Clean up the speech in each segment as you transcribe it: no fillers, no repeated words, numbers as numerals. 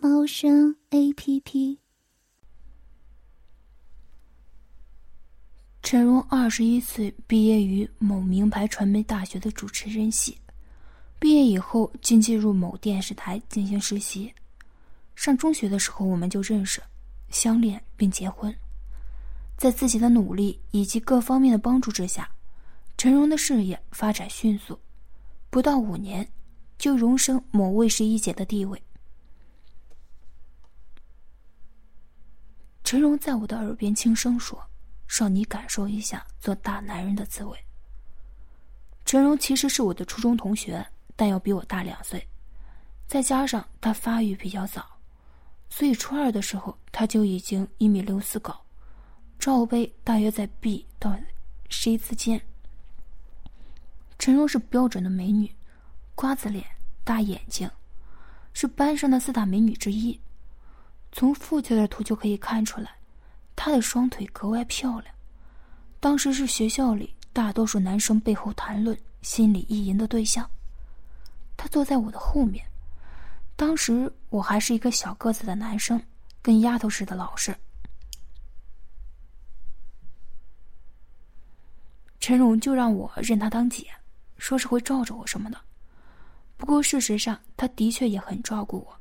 猫声 APP。 陈荣21岁，毕业于某名牌传媒大学的主持人系。毕业以后进进入某电视台进行实习。上中学的时候我们就认识，相恋并结婚。在自己的努力以及各方面的帮助之下，陈荣的事业发展迅速，不到5年就荣升某卫视一姐的地位。陈荣在我的耳边轻声说，让你感受一下做大男人的滋味。陈荣其实是我的初中同学，但要比我大2岁，再加上他发育比较早，所以初2的时候他就已经1.64米高，罩杯大约在 B 到 C 之间。陈荣是标准的美女，瓜子脸，大眼睛，是班上的4大美女之一。从父亲的图就可以看出来，她的双腿格外漂亮，当时是学校里大多数男生背后谈论、心里意淫的对象。她坐在我的后面，当时我还是一个小个子的男生，跟丫头似的老实。陈荣就让我认她当姐，说是会照着我什么的，不过事实上她的确也很照顾我。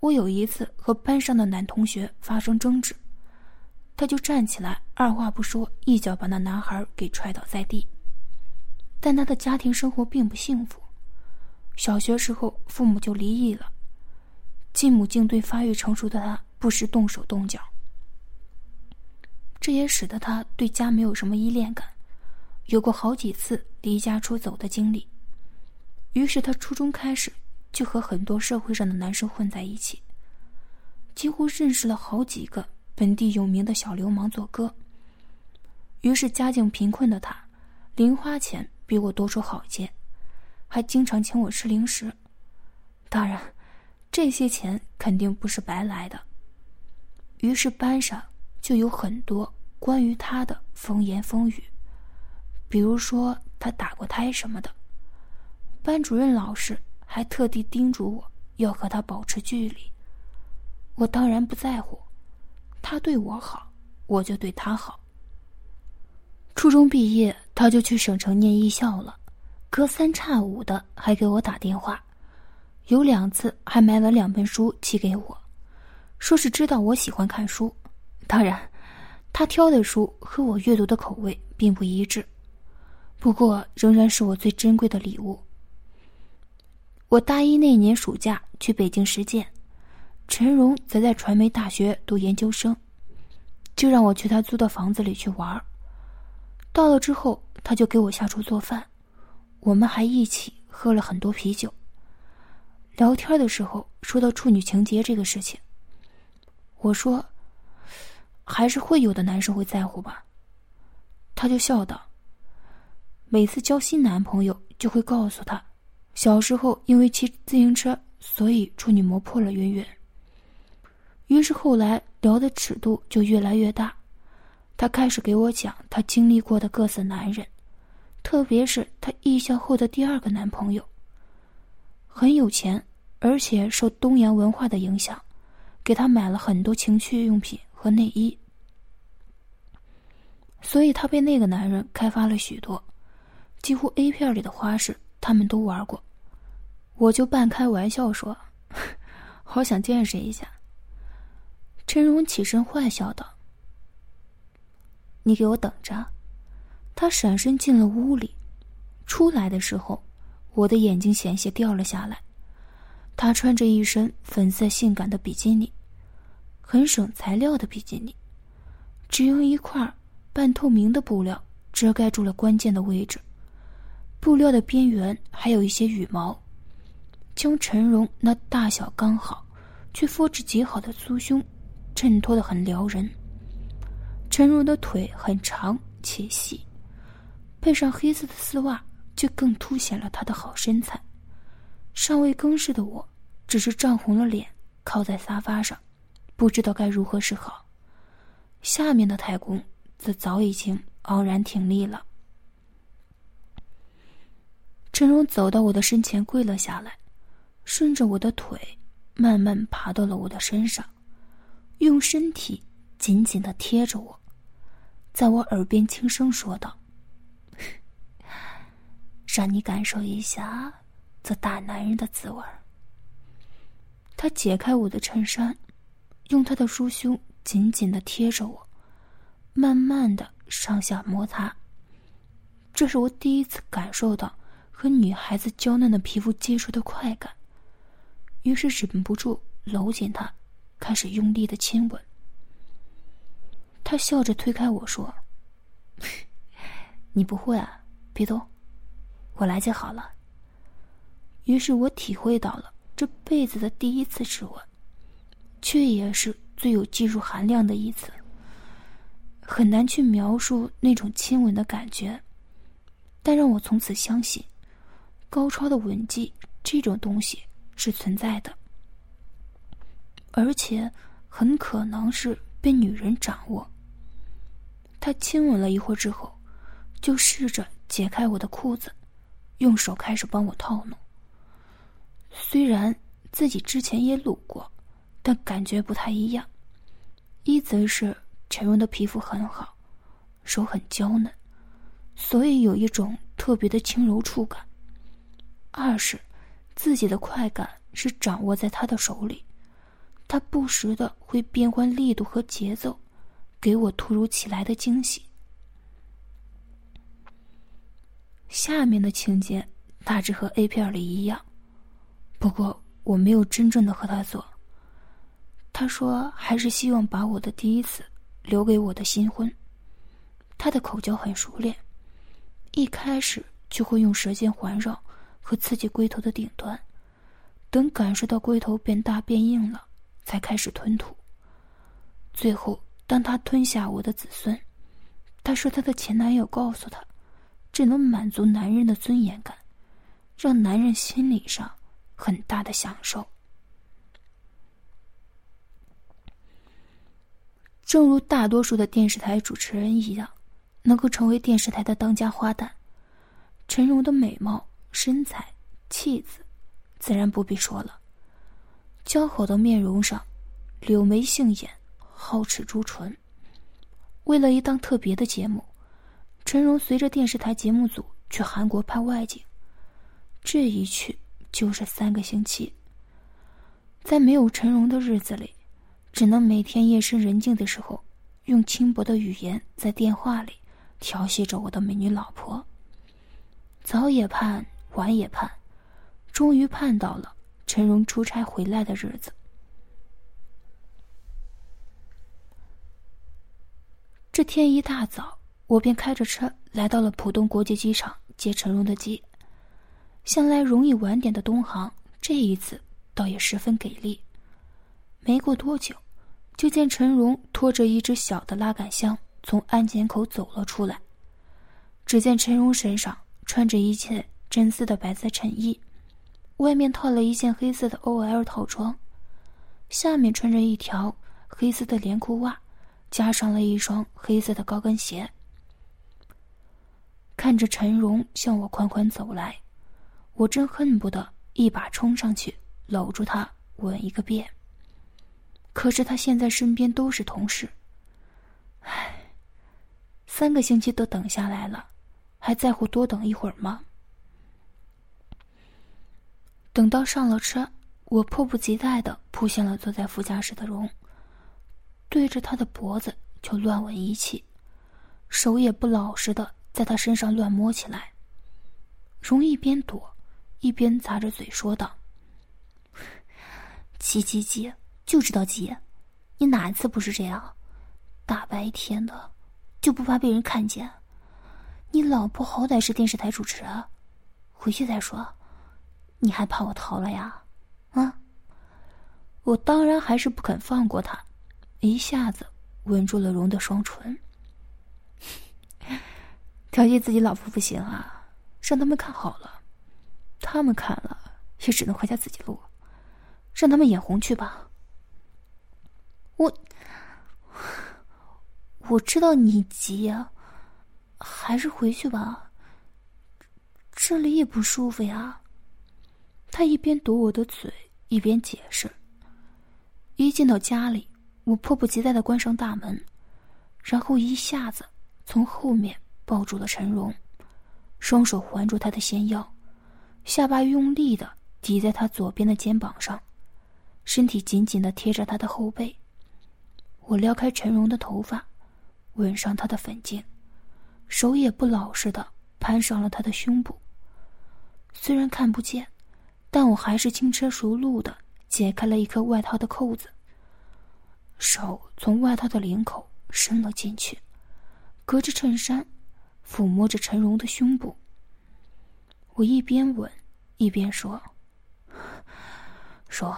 我有一次和班上的男同学发生争执，他就站起来，二话不说一脚把那男孩给踹倒在地。但他的家庭生活并不幸福，小学时候父母就离异了，继母竟对发育成熟的他不时动手动脚，这也使得他对家没有什么依恋感，有过好几次离家出走的经历。于是他初中开始就和很多社会上的男生混在一起，几乎认识了好几个本地有名的小流氓做哥。于是家境贫困的他，零花钱比我多出好些，还经常请我吃零食。当然这些钱肯定不是白来的，于是班上就有很多关于他的风言风语，比如说他打过胎什么的。班主任老师还特地叮嘱我要和他保持距离。我当然不在乎，他对我好我就对他好。初中毕业他就去省城念艺校了，隔三差五的还给我打电话，有2次还买了2本书寄给我，说是知道我喜欢看书。当然他挑的书和我阅读的口味并不一致，不过仍然是我最珍贵的礼物。我大1那年暑假去北京实践，陈荣则在传媒大学读研究生，就让我去他租的房子里去玩。到了之后他就给我下厨做饭，我们还一起喝了很多啤酒。聊天的时候说到处女情结这个事情，我说还是会有的男生会在乎吧。他就笑道，每次交新男朋友就会告诉他小时候因为骑自行车，所以处女磨破了圆圆。于是后来聊的尺度就越来越大，他开始给我讲他经历过的各色男人，特别是他艺校后的第2个男朋友，很有钱，而且受东洋文化的影响，给他买了很多情趣用品和内衣，所以他被那个男人开发了许多，几乎 A 片里的花式他们都玩过。我就半开玩笑说，好想见识一下。陈荣起身坏笑道，你给我等着。他闪身进了屋里，出来的时候我的眼睛险些掉了下来。他穿着一身粉色性感的比基尼，很省材料的比基尼，只用一块半透明的布料遮盖住了关键的位置，布料的边缘还有一些羽毛，将陈荣那大小刚好却肤质极好的酥胸，衬托得很撩人。陈如的腿很长且细，配上黑色的丝袜，就更凸显了她的好身材。尚未更事的我只是涨红了脸，靠在沙发上，不知道该如何是好。下面的太公则早已经昂然挺立了。陈荣走到我的身前，跪了下来，顺着我的腿慢慢爬到了我的身上，用身体紧紧地贴着我，在我耳边轻声说道：让你感受一下这大男人的滋味。他解开我的衬衫，用他的酥胸紧紧地贴着我，慢慢地上下摩擦。这是我第一次感受到和女孩子娇嫩的皮肤接触的快感，于是忍不住搂紧她，开始用力的亲吻。他笑着推开我说：你不会啊，别动，我来就好了。于是我体会到了这辈子的第一次吃吻，却也是最有技术含量的一次，很难去描述那种亲吻的感觉，但让我从此相信高超的吻技这种东西是存在的，而且很可能是被女人掌握。他亲吻了一会儿之后，就试着解开我的裤子，用手开始帮我套弄。虽然自己之前也撸过，但感觉不太一样。一则是陈荣的皮肤很好，手很娇嫩，所以有一种特别的轻柔触感。二是自己的快感是掌握在他的手里，他不时的会变换力度和节奏，给我突如其来的惊喜。下面的情节大致和 A 片里一样，不过我没有真正的和他做。他说还是希望把我的第一次留给我的新婚。他的口交很熟练，一开始就会用舌尖环绕和刺激龟头的顶端，等感受到龟头变大变硬了，才开始吞吐。最后当他吞下我的子孙，他说他的前男友告诉他，只能满足男人的尊严感，让男人心理上很大的享受。正如大多数的电视台主持人一样，能够成为电视台的当家花旦，陈荣的美貌、身材、气质自然不必说了。姣好的面容上柳眉杏眼，皓齿朱唇。为了一档特别的节目，陈荣随着电视台节目组去韩国拍外景，这一去就是3个星期。在没有陈荣的日子里，只能每天夜深人静的时候，用轻薄的语言在电话里调戏着我的美女老婆。早也盼，晚也盼，终于盼到了陈荣出差回来的日子。这天一大早，我便开着车来到了浦东国际机场接陈荣的机。向来容易晚点的东航，这一次倒也十分给力。没过多久，就见陈荣拖着一只小的拉杆箱从安检口走了出来。只见陈荣身上穿着一件真丝的白色衬衣，外面套了一件黑色的 OL 套装，下面穿着一条黑色的连裤袜，加上了一双黑色的高跟鞋。看着陈荣向我款款走来，我真恨不得一把冲上去搂住他吻一个遍。可是他现在身边都是同事，唉，3个星期都等下来了，还在乎多等一会儿吗？等到上了车，我迫不及待地扑向了坐在副驾驶的荣，对着他的脖子就乱吻一气，手也不老实地在他身上乱摸起来。荣一边躲一边砸着嘴说道：急急急，就知道急，你哪一次不是这样？大白天的就不怕被人看见？你老婆好歹是电视台主持人，回去再说，你还怕我逃了呀？啊！我当然还是不肯放过他，一下子吻住了荣的双唇。调戏自己老婆不行啊，让他们看好了，他们看了也只能回家自己录，让他们眼红去吧。我知道你急呀，还是回去吧，这里也不舒服呀。他一边堵我的嘴，一边解释。一进到家里，我迫不及待地关上大门，然后一下子从后面抱住了陈荣，双手环住他的纤腰，下巴用力地抵在他左边的肩膀上，身体紧紧地贴着他的后背。我撩开陈荣的头发，吻上他的粉颈，手也不老实地攀上了他的胸部。虽然看不见，但我还是轻车熟路地解开了一颗外套的扣子，手从外套的领口伸了进去，隔着衬衫抚摸着陈荣的胸部。我一边吻一边说：“说，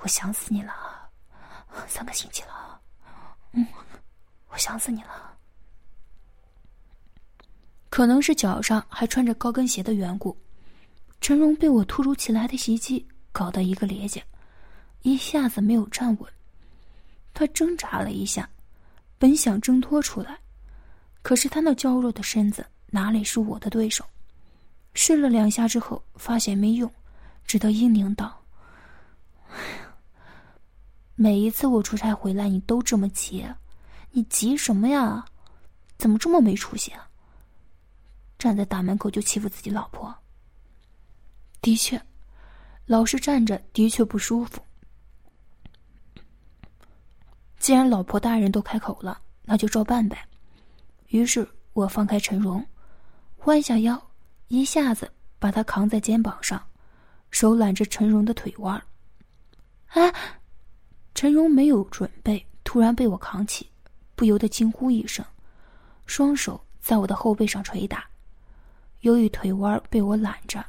我想死你了，3个星期了，我想死你了。”可能是脚上还穿着高跟鞋的缘故，陈荣被我突如其来的袭击搞得一个趔趄，一下子没有站稳。他挣扎了一下，本想挣脱出来，可是他那娇弱的身子哪里是我的对手？试了2下之后发现没用，只得嘤咛道：“每一次我出差回来你都这么急，你急什么呀？怎么这么没出息啊？站在大门口就欺负自己老婆。”的确，老是站着的确不舒服。既然老婆大人都开口了，那就照办呗。于是我放开陈荣，弯下腰，一下子把他扛在肩膀上，手揽着陈荣的腿弯。哎！陈荣没有准备，突然被我扛起，不由得惊呼一声，双手在我的后背上捶打。由于腿弯被我揽着，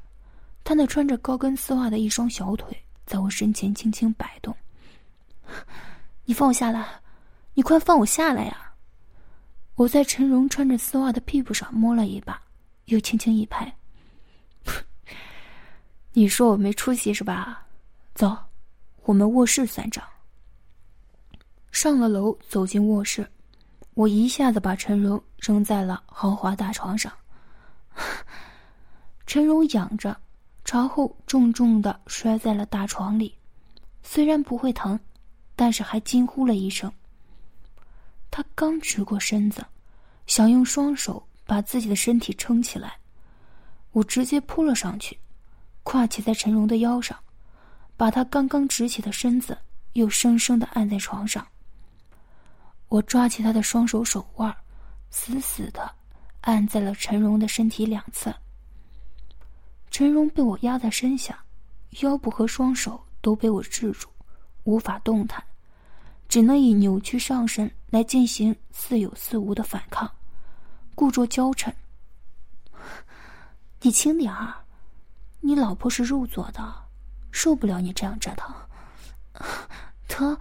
他那穿着高跟丝袜的一双小腿在我身前轻轻摆动。“你放我下来，你快放我下来呀！”我在陈荣穿着丝袜的屁股上摸了一把，又轻轻一拍。“你说我没出息是吧？走，我们卧室3张。”上了楼，走进卧室，我一下子把陈荣扔在了豪华大床上。陈荣仰着，朝后重重地摔在了大床里，虽然不会疼，但是还惊呼了一声。他刚直过身子，想用双手把自己的身体撑起来，我直接扑了上去，跨骑在陈荣的腰上，把他刚刚直起的身子又生生地按在床上。我抓起他的双手手腕，死死地按在了陈荣的身体2侧。陈荣被我压在身下，腰部和双手都被我制住，无法动弹，只能以扭曲上身来进行似有似无的反抗，故作娇嗔：“你轻点儿，你老婆是肉做的，受不了你这样折腾。疼，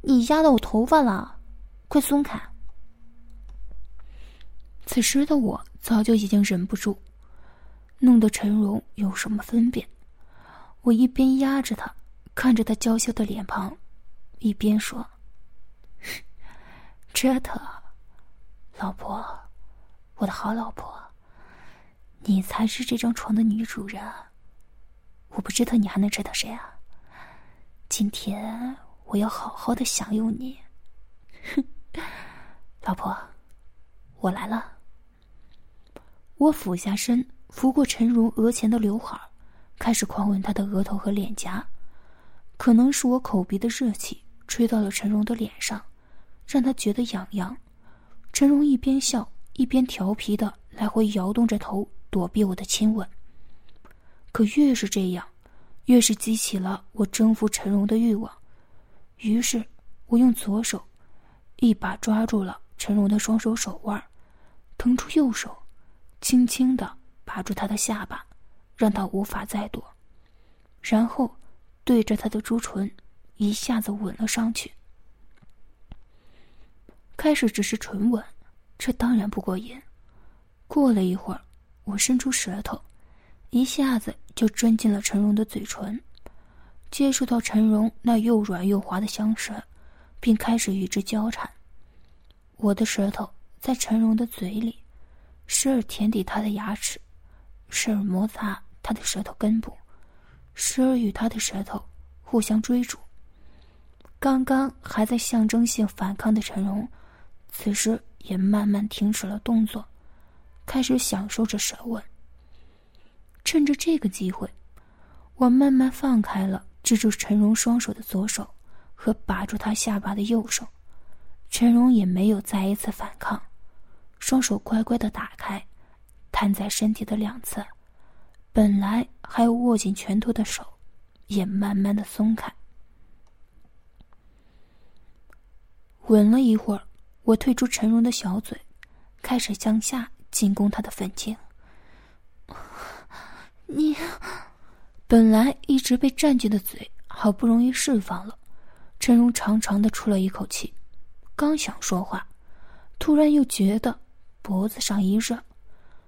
你压到我头发了，快松开。”此时的我早就已经忍不住，弄得陈荣有什么分辨。我一边压着他，看着他娇羞的脸庞，一边说：“折腾，老婆，我的好老婆，你才是这张床的女主人，我不折腾你还能折腾谁啊？今天我要好好的享用你。老婆，我来了。”我俯下身，拂过陈荣额前的刘海，开始狂吻他的额头和脸颊。可能是我口鼻的热气吹到了陈荣的脸上，让他觉得痒痒。陈荣一边笑一边调皮的来回摇动着头，躲避我的亲吻。可越是这样，越是激起了我征服陈荣的欲望。于是我用左手一把抓住了陈荣的双手手腕，腾出右手轻轻地拔住他的下巴，让他无法再躲，然后对着他的朱唇一下子吻了上去。开始只是唇吻，这当然不过瘾。过了一会儿，我伸出舌头，一下子就钻进了陈荣的嘴唇，接触到陈荣那又软又滑的香舌，并开始与之交缠。我的舌头在陈荣的嘴里，时而舔抵他的牙齿，时而摩擦他的舌头根部，时而与他的舌头互相追逐。刚刚还在象征性反抗的陈荣，此时也慢慢停止了动作，开始享受着舌吻。趁着这个机会，我慢慢放开了制住陈荣双手的左手和把住他下巴的右手。陈荣也没有再一次反抗，双手乖乖地打开，摊在身体的两侧，本来还有握紧拳头的手也慢慢地松开。吻了一会儿，我退出陈荣的小嘴，开始向下进攻他的粉颈。你本来一直被占据的嘴好不容易释放了。陈荣长长地出了一口气，刚想说话，突然又觉得脖子上一热。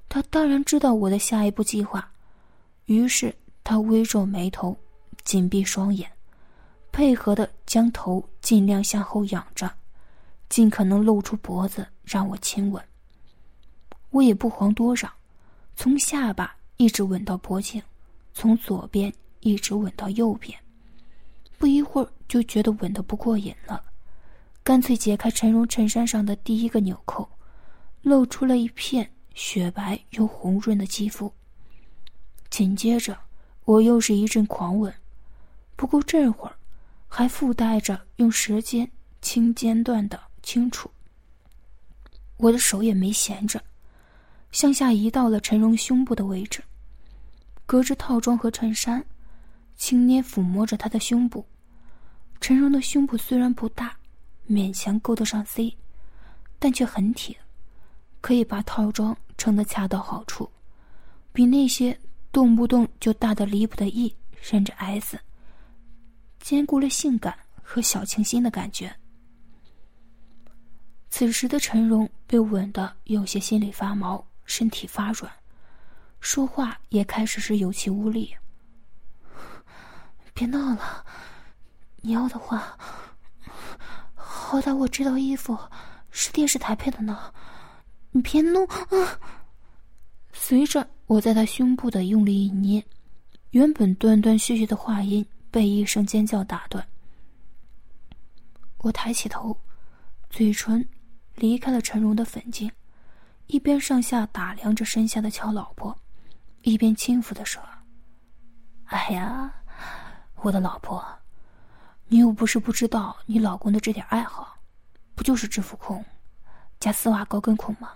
他当然知道我的下一步计划，于是他微皱眉头，紧闭双眼，配合地将头尽量向后仰着，尽可能露出脖子让我亲吻。我也不遑多让，从下巴一直吻到脖颈，从左边一直吻到右边。不一会儿就觉得吻得不过瘾了，干脆解开陈荣衬衫上的第一个纽扣，露出了一片雪白又红润的肌肤。紧接着我又是一阵狂吻，不过这会儿还附带着用舌尖轻间断的轻触。我的手也没闲着，向下移到了陈荣胸部的位置，隔着套装和衬衫轻捏抚摸着他的胸部。陈荣的胸部虽然不大，勉强够得上 C， 但却很挺，可以把套装撑得恰到好处，比那些动不动就大得离谱的 E 甚至 S 兼顾了性感和小清新的感觉。此时的陈荣被吻得有些心里发毛，身体发软，说话也开始是有气无力。别闹了，你要的话，好歹我这套衣服是电视台配的呢，你别弄啊！随着我在他胸部的用力一捏，原本断断续续的话音被一声尖叫打断。我抬起头，嘴唇离开了陈荣的粉颈，一边上下打量着身下的俏老婆，一边轻抚的说：“哎呀，我的老婆，你又不是不知道你老公的这点爱好，不就是制服控加丝袜高跟控吗？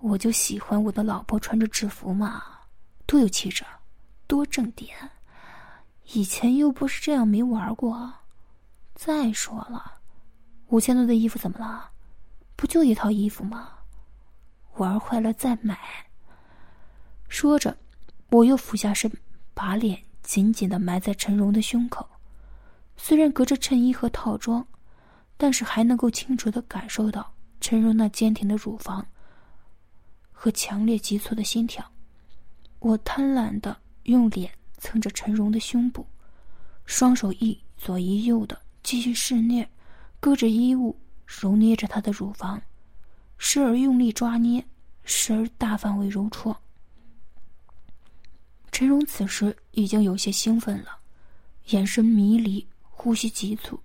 我就喜欢我的老婆穿着制服嘛，多有气质，多正点。以前又不是这样没玩过。再说了，5000多的衣服怎么了？不就一套衣服吗？玩坏了再买。”说着，我又俯下身，把脸紧紧地埋在陈荣的胸口。虽然隔着衬衣和套装，但是还能够清楚地感受到陈荣那坚挺的乳房和强烈急促的心跳。我贪婪地用脸蹭着陈荣的胸部，双手一左一右地继续肆虐，隔着衣物揉捏着他的乳房，时而用力抓捏，时而大范围揉搓。陈荣此时已经有些兴奋了，眼神迷离，呼吸急促，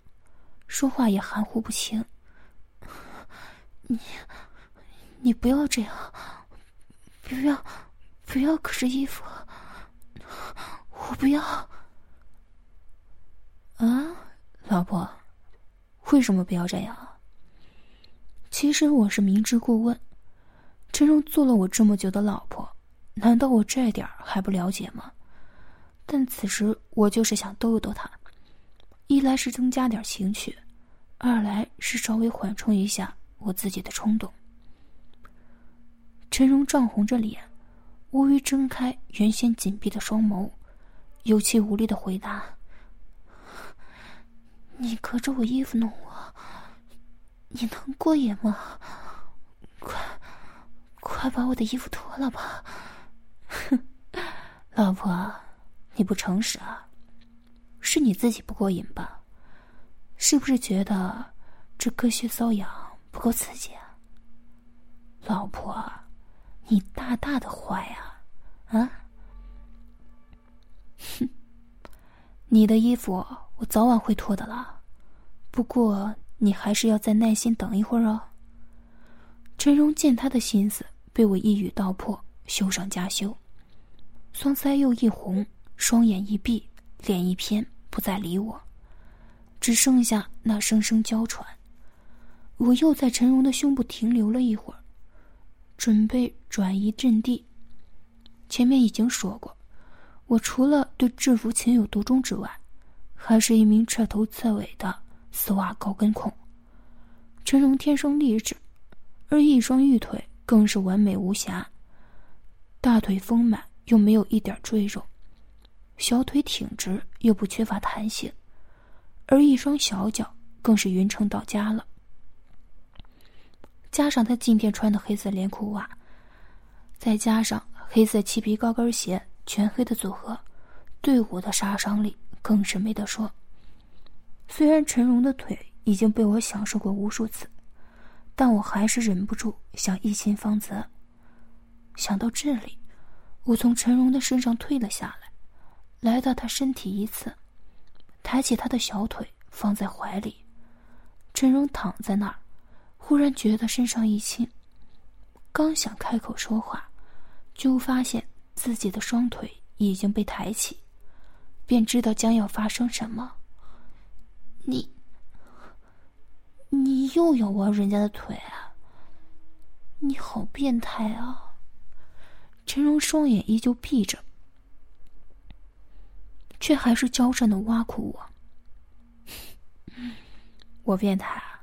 说话也含糊不清。你不要这样，不要，可是衣服，我不要。啊，老婆，为什么不要这样？其实我是明知故问，陈荣做了我这么久的老婆，难道我这点还不了解吗？但此时我就是想逗逗他，一来是增加点情趣，二来是稍微缓冲一下我自己的冲动。陈荣涨红着脸，无余睁开原先紧闭的双眸，有气无力地回答：“你隔着我衣服弄我，你能过瘾吗？快把我的衣服脱了吧！哼，老婆，你不诚实啊！是你自己不过瘾吧？是不是觉得这割靴搔痒不够刺激啊？老婆，你大大的坏啊！啊！哼，你的衣服我早晚会脱的啦，不过你还是要再耐心等一会儿哦。陈荣见他的心思被我一语道破，羞上加羞，双腮又一红，双眼一闭，脸一偏，不再理我，只剩下那声声娇喘。我又在陈荣的胸部停留了一会儿，准备转移阵地。前面已经说过，我除了对制服情有独钟之外，还是一名彻头彻尾的丝袜高跟控。陈荣天生丽质，而一双玉腿更是完美无瑕，大腿丰满又没有一点赘肉，小腿挺直又不缺乏弹性，而一双小脚更是匀称到家了。加上他今天穿的黑色连裤袜，再加上黑色漆皮高跟鞋，全黑的组合，对我的杀伤力更是没得说。虽然陈荣的腿已经被我享受过无数次，但我还是忍不住想一亲芳泽。想到这里，我从陈荣的身上退了下来，来到他身体一侧，抬起他的小腿放在怀里。陈荣躺在那儿，忽然觉得身上一轻，刚想开口说话，就发现自己的双腿已经被抬起，便知道将要发生什么。你又要玩人家的腿啊！你好变态啊！陈荣双眼依旧闭着，却还是娇讪的挖苦我。我变态啊！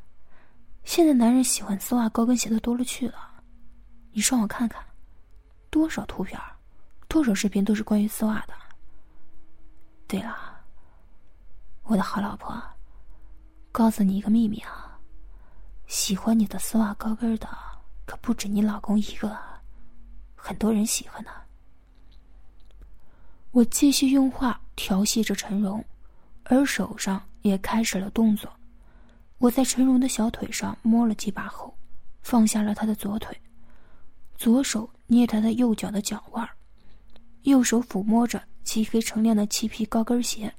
现在男人喜欢丝袜高跟鞋的多了去了，你上网看看，多少图片，多少视频都是关于丝袜的。对了，我的好老婆，告诉你一个秘密啊！喜欢你的丝袜高跟的可不止你老公一个，很多人喜欢呢。我继续用话调戏着陈荣，而手上也开始了动作。我在陈荣的小腿上摸了几把后，放下了他的左腿，左手捏他的右脚的脚腕，右手抚摸着漆黑成亮的漆皮高跟鞋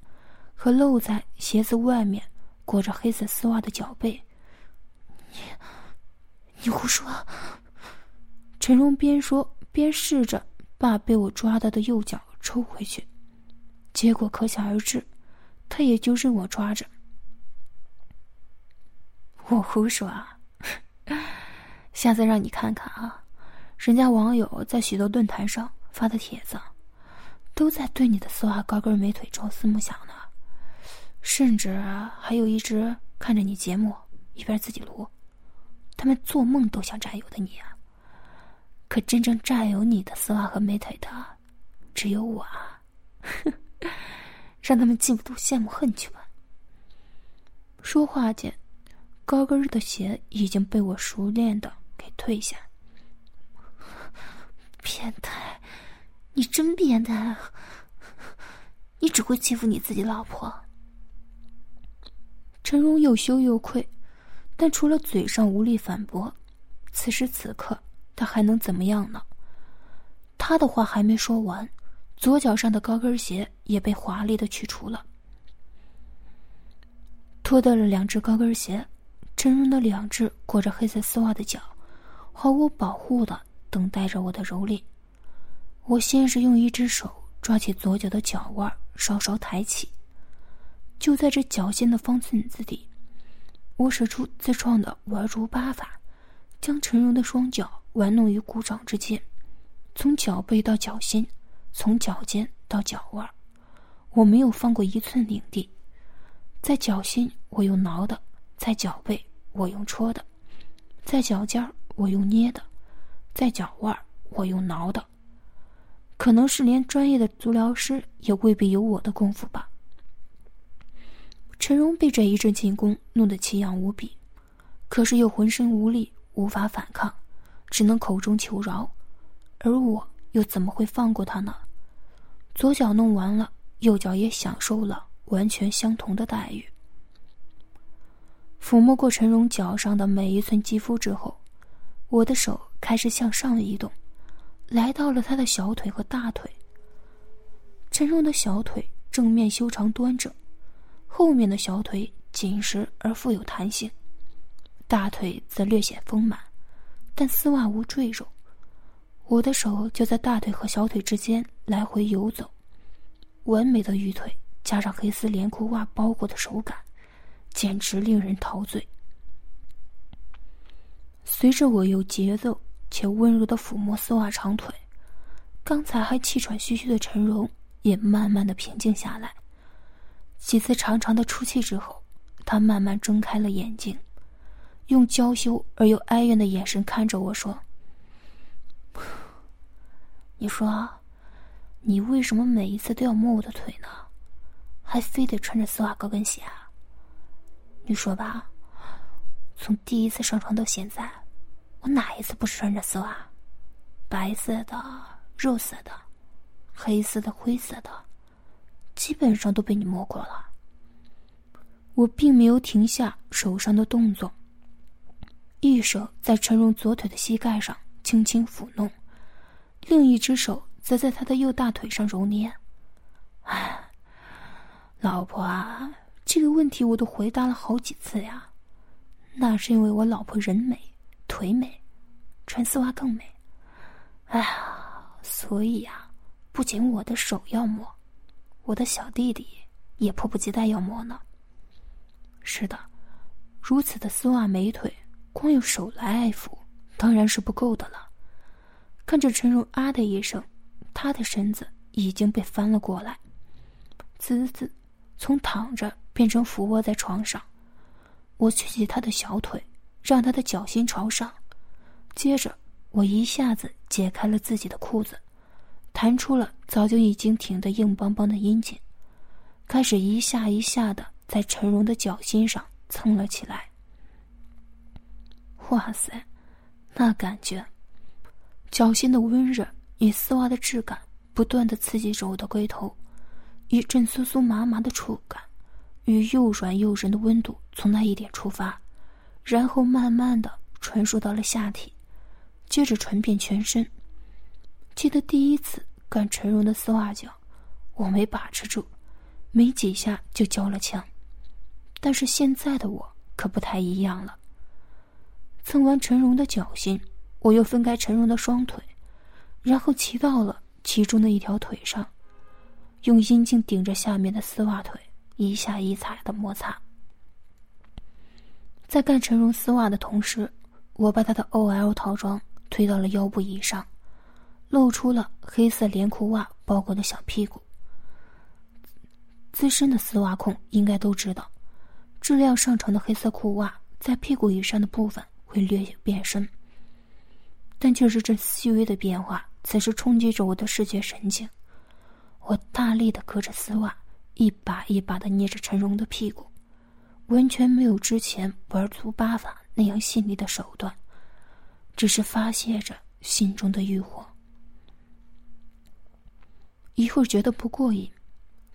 和露在鞋子外面裹着黑色丝袜的脚背。你胡说！陈荣边说边试着把被我抓到的右脚抽回去，结果可想而知，他也就任我抓着。我胡说啊！下次让你看看啊，人家网友在许多论坛上发的帖子，都在对你的丝袜高跟美腿朝思暮想呢，甚至还有一直看着你节目一边自己撸，他们做梦都想占有的你啊！可真正占有你的丝袜和美腿的，只有我啊！让他们嫉妒、羡慕、恨去吧！说话间，高跟的鞋已经被我熟练的给退下。变态，你真变态啊！你只会欺负你自己老婆。陈荣又羞又愧。但除了嘴上无力反驳，此时此刻他还能怎么样呢？他的话还没说完，左脚上的高跟鞋也被华丽的去除了。脱掉了两只高跟鞋，陈荣的两只裹着黑色丝袜的脚毫无保护的等待着我的蹂躏。我先是用一只手抓起左脚的脚腕稍稍抬起，就在这脚尖的方寸之地，我使出自创的玩竹八法，将陈荣的双脚玩弄于股掌之间，从脚背到脚心，从脚尖到脚腕，我没有放过一寸领地。在脚心我用挠的，在脚背我用戳的，在脚尖我用捏的，在脚腕我用挠的。可能是连专业的足疗师也未必有我的功夫吧。陈荣被这一阵进攻弄得奇痒无比，可是又浑身无力，无法反抗，只能口中求饶。而我又怎么会放过他呢？左脚弄完了，右脚也享受了完全相同的待遇。抚摸过陈荣脚上的每一寸肌肤之后，我的手开始向上移动，来到了他的小腿和大腿。陈荣的小腿正面修长端正，后面的小腿紧实而富有弹性，大腿则略显丰满，但丝袜无赘肉。我的手就在大腿和小腿之间来回游走，完美的鱼腿加上黑丝连裤袜包裹的手感，简直令人陶醉。随着我有节奏且温柔的抚摸丝袜长腿，刚才还气喘吁吁的陈荣也慢慢的平静下来。几次长长的出气之后，他慢慢睁开了眼睛，用娇羞而又哀怨的眼神看着我说：你说你为什么每一次都要摸我的腿呢？还非得穿着丝袜高跟鞋啊？你说吧，从第一次上床到现在，我哪一次不是穿着丝袜？白色的、肉色的、黑色的、灰色的，基本上都被你摸过了。我并没有停下手上的动作，一手在陈荣左腿的膝盖上轻轻抚弄，另一只手则在他的右大腿上揉捏。哎，老婆啊，这个问题我都回答了好几次呀。那是因为我老婆人美腿美，穿丝袜更美。哎呀，所以啊，不仅我的手要摸，我的小弟弟也迫不及待要摸呢。是的，如此的丝袜美腿，光用手来爱抚当然是不够的了。看着陈荣啊的一声，他的身子已经被翻了过来，滋从躺着变成俯卧在床上。我举起他的小腿，让他的脚心朝上，接着我一下子解开了自己的裤子，弹出了早就已经挺得硬邦邦的阴茎，开始一下一下的在陈荣的脚心上蹭了起来。哇塞，那感觉，脚心的温热与丝袜的质感不断地刺激着我的龟头，一阵酥酥麻麻的触感与又软又人的温度从那一点出发，然后慢慢地传输到了下体，接着传遍全身。记得第一次干陈荣的丝袜脚，我没把持住，没几下就交了枪。但是现在的我可不太一样了，蹭完陈荣的脚心，我又分开陈荣的双腿，然后骑到了其中的一条腿上，用阴茎顶着下面的丝袜腿一下一踩的摩擦。在干陈荣丝袜的同时，我把他的 OL 套装推到了腰部以上，露出了黑色连裤袜包裹的小屁股。资深的丝袜控应该都知道，质量上乘的黑色裤袜在屁股以上的部分会略有变深，但就是这细微的变化此时冲击着我的视觉神经。我大力地隔着丝袜，一把一把地捏着陈荣的屁股，完全没有之前玩足八法那样细腻的手段，只是发泄着心中的欲火。一会儿觉得不过瘾，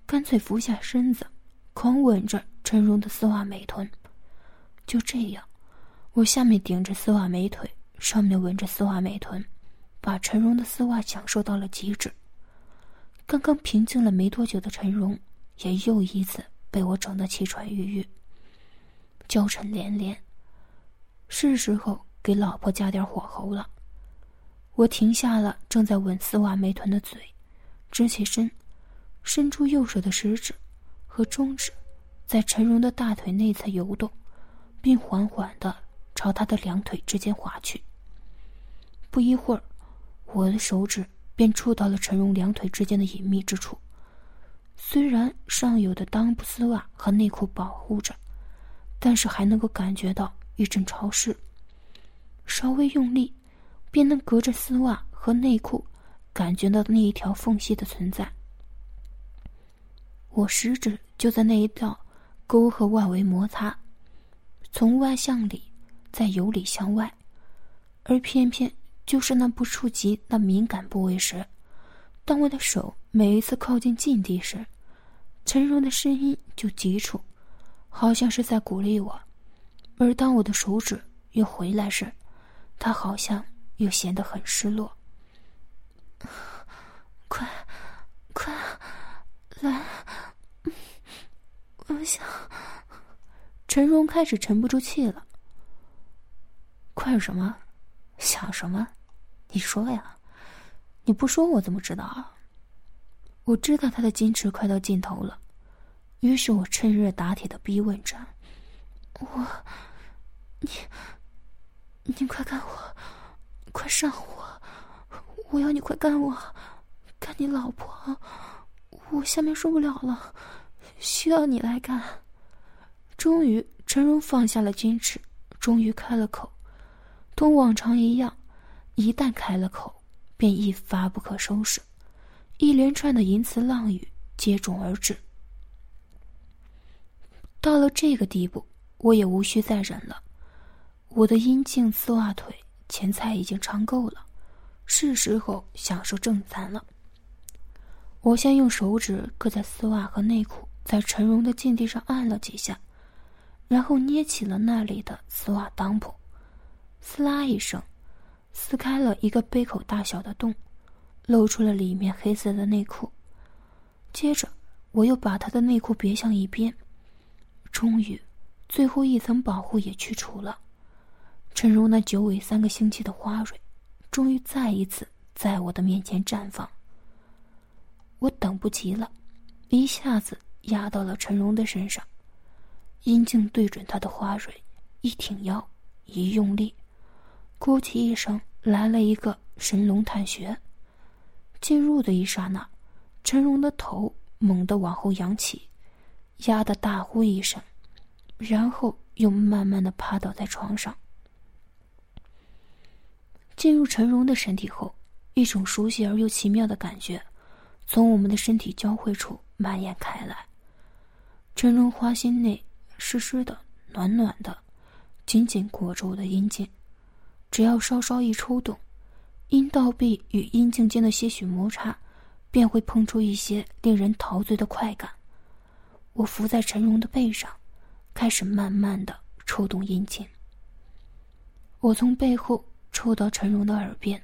干脆俯下身子，狂吻着陈荣的丝袜美臀。就这样，我下面顶着丝袜美腿，上面吻着丝袜美臀，把陈荣的丝袜享受到了极致。刚刚平静了没多久的陈荣，也又一次被我整得气喘吁吁，娇嗔连连。是时候给老婆加点火候了。我停下了正在吻丝袜美臀的嘴，直起身，伸出右手的食指和中指，在陈荣的大腿内侧游动，并缓缓地朝他的两腿之间滑去。不一会儿，我的手指便触到了陈荣两腿之间的隐秘之处。虽然上游的裆部丝袜和内裤保护着，但是还能够感觉到一阵潮湿，稍微用力便能隔着丝袜和内裤感觉到那一条缝隙的存在。我食指就在那一道沟和外围摩擦，从外向里，再由里向外，而偏偏就是那不触及那敏感部位时，当我的手每一次靠近近地时，陈荣的声音就急促，好像是在鼓励我；而当我的手指又回来时，他好像又显得很失落。快来，我想……陈荣开始沉不住气了。快什么？想什么？你说呀，你不说我怎么知道啊？我知道他的矜持快到尽头了，于是我趁热打铁的逼问着：“你快干我，快上我，我要你快干我，干你老婆，我下面受不了了，需要你来干。”终于，陈荣放下了矜持，终于开了口。同往常一样，一旦开了口，便一发不可收拾。一连串的淫词浪语接踵而至。到了这个地步，我也无需再忍了。我的阴茎丝袜腿前菜已经尝够了，是时候享受正餐了。我先用手指搁在丝袜和内裤在陈荣的禁地上按了几下，然后捏起了那里的丝袜裆部，撕拉一声，撕开了一个杯口大小的洞，露出了里面黑色的内裤。接着我又把他的内裤别向一边，终于最后一层保护也去除了。陈荣那久违3个星期的花蕊终于再一次在我的面前绽放。我等不及了，一下子压到了陈荣的身上，阴茎对准他的花蕊，一挺腰，一用力，咕叽一声来了一个神龙探穴。进入的一刹那，陈荣的头猛地往后扬起，压得大呼一声，然后又慢慢地趴倒在床上。进入陈荣的身体后，一种熟悉而又奇妙的感觉从我们的身体交汇处蔓延开来。陈荣花心内湿湿的、暖暖的，紧紧裹着我的阴茎，只要稍稍一抽动，阴道壁与阴茎间的些许摩擦便会碰出一些令人陶醉的快感。我伏在陈荣的背上，开始慢慢地抽动阴茎。我从背后抽到陈荣的耳边，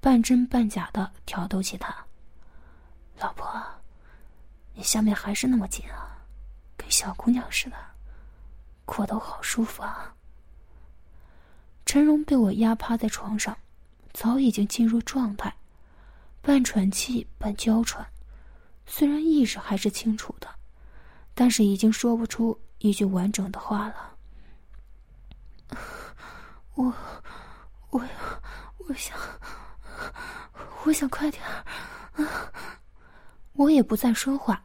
半真半假地挑逗起他：“老婆，你下面还是那么紧啊，跟小姑娘似的，裹得我好舒服啊。”陈荣被我压趴在床上，早已经进入状态，半喘气半娇喘，虽然意识还是清楚的，但是已经说不出一句完整的话了。我想快点啊！我也不再说话，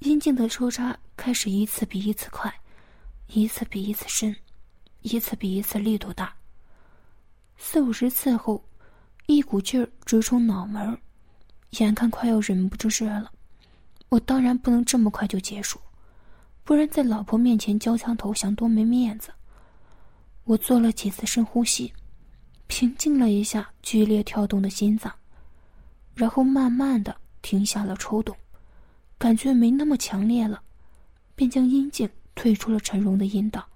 阴茎的抽插开始一次比一次快，一次比一次深，一次比一次力度大。40-50次后，一股劲儿直冲脑门，眼看快要忍不住事了。我当然不能这么快就结束，不然在老婆面前交枪投降多没面子。我做了几次深呼吸，平静了一下剧烈跳动的心脏，然后慢慢地停下了抽动，感觉没那么强烈了，便将阴茎退出了陈荣的阴道。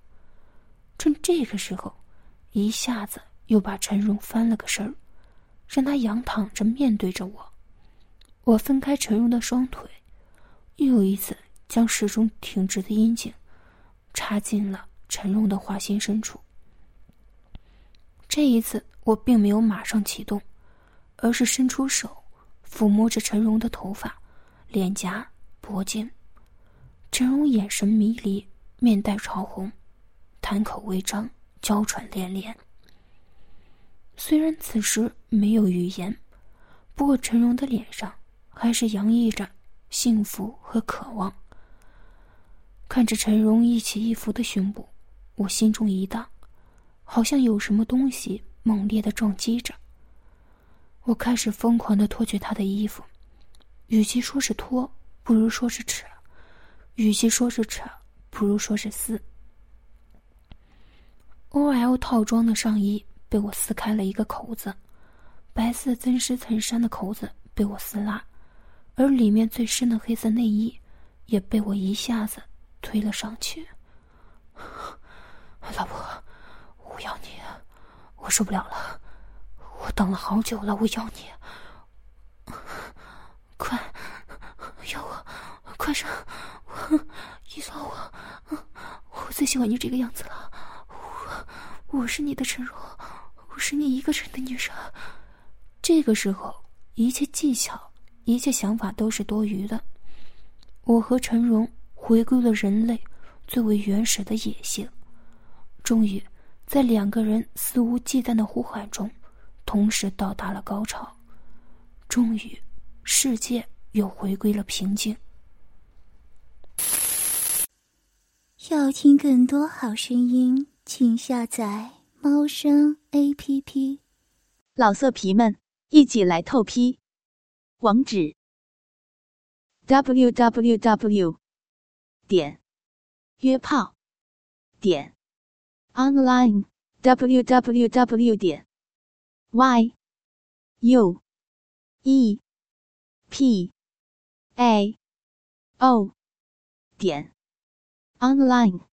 趁这个时候，一下子又把陈荣翻了个身儿，让他仰躺着面对着我。我分开陈荣的双腿，又一次将始终挺直的阴茎插进了陈荣的花心深处。这一次我并没有马上启动，而是伸出手抚摸着陈荣的头发、脸颊、脖颈。陈荣眼神迷离，面带潮红，谈口微张，娇喘连连。虽然此时没有语言，不过陈荣的脸上还是洋溢着幸福和渴望。看着陈荣一起一伏的胸部，我心中一荡，好像有什么东西猛烈地撞击着。我开始疯狂地脱去他的衣服，与其说是脱，不如说是扯；与其说是扯，不如说是撕。OL 套装的上衣被我撕开了一个口子，白色增湿衬衫的口子被我撕拉，而里面最深的黑色内衣也被我一下子推了上去。老婆，我要你，我受不了了，我等了好久了，我要你，快，要我，快上，一嫂我最喜欢你这个样子了，我是你的陈若，我是你一个人的女人。这个时候，一切技巧，一切想法都是多余的。我和陈荣回归了人类最为原始的野性。终于，在两个人肆无忌惮的呼喊中，同时到达了高潮。终于，世界又回归了平静。要听更多好声音，请下载猫声 APP。 老色皮们，一起来透批，网址 www.约炮.online www.yuepao.online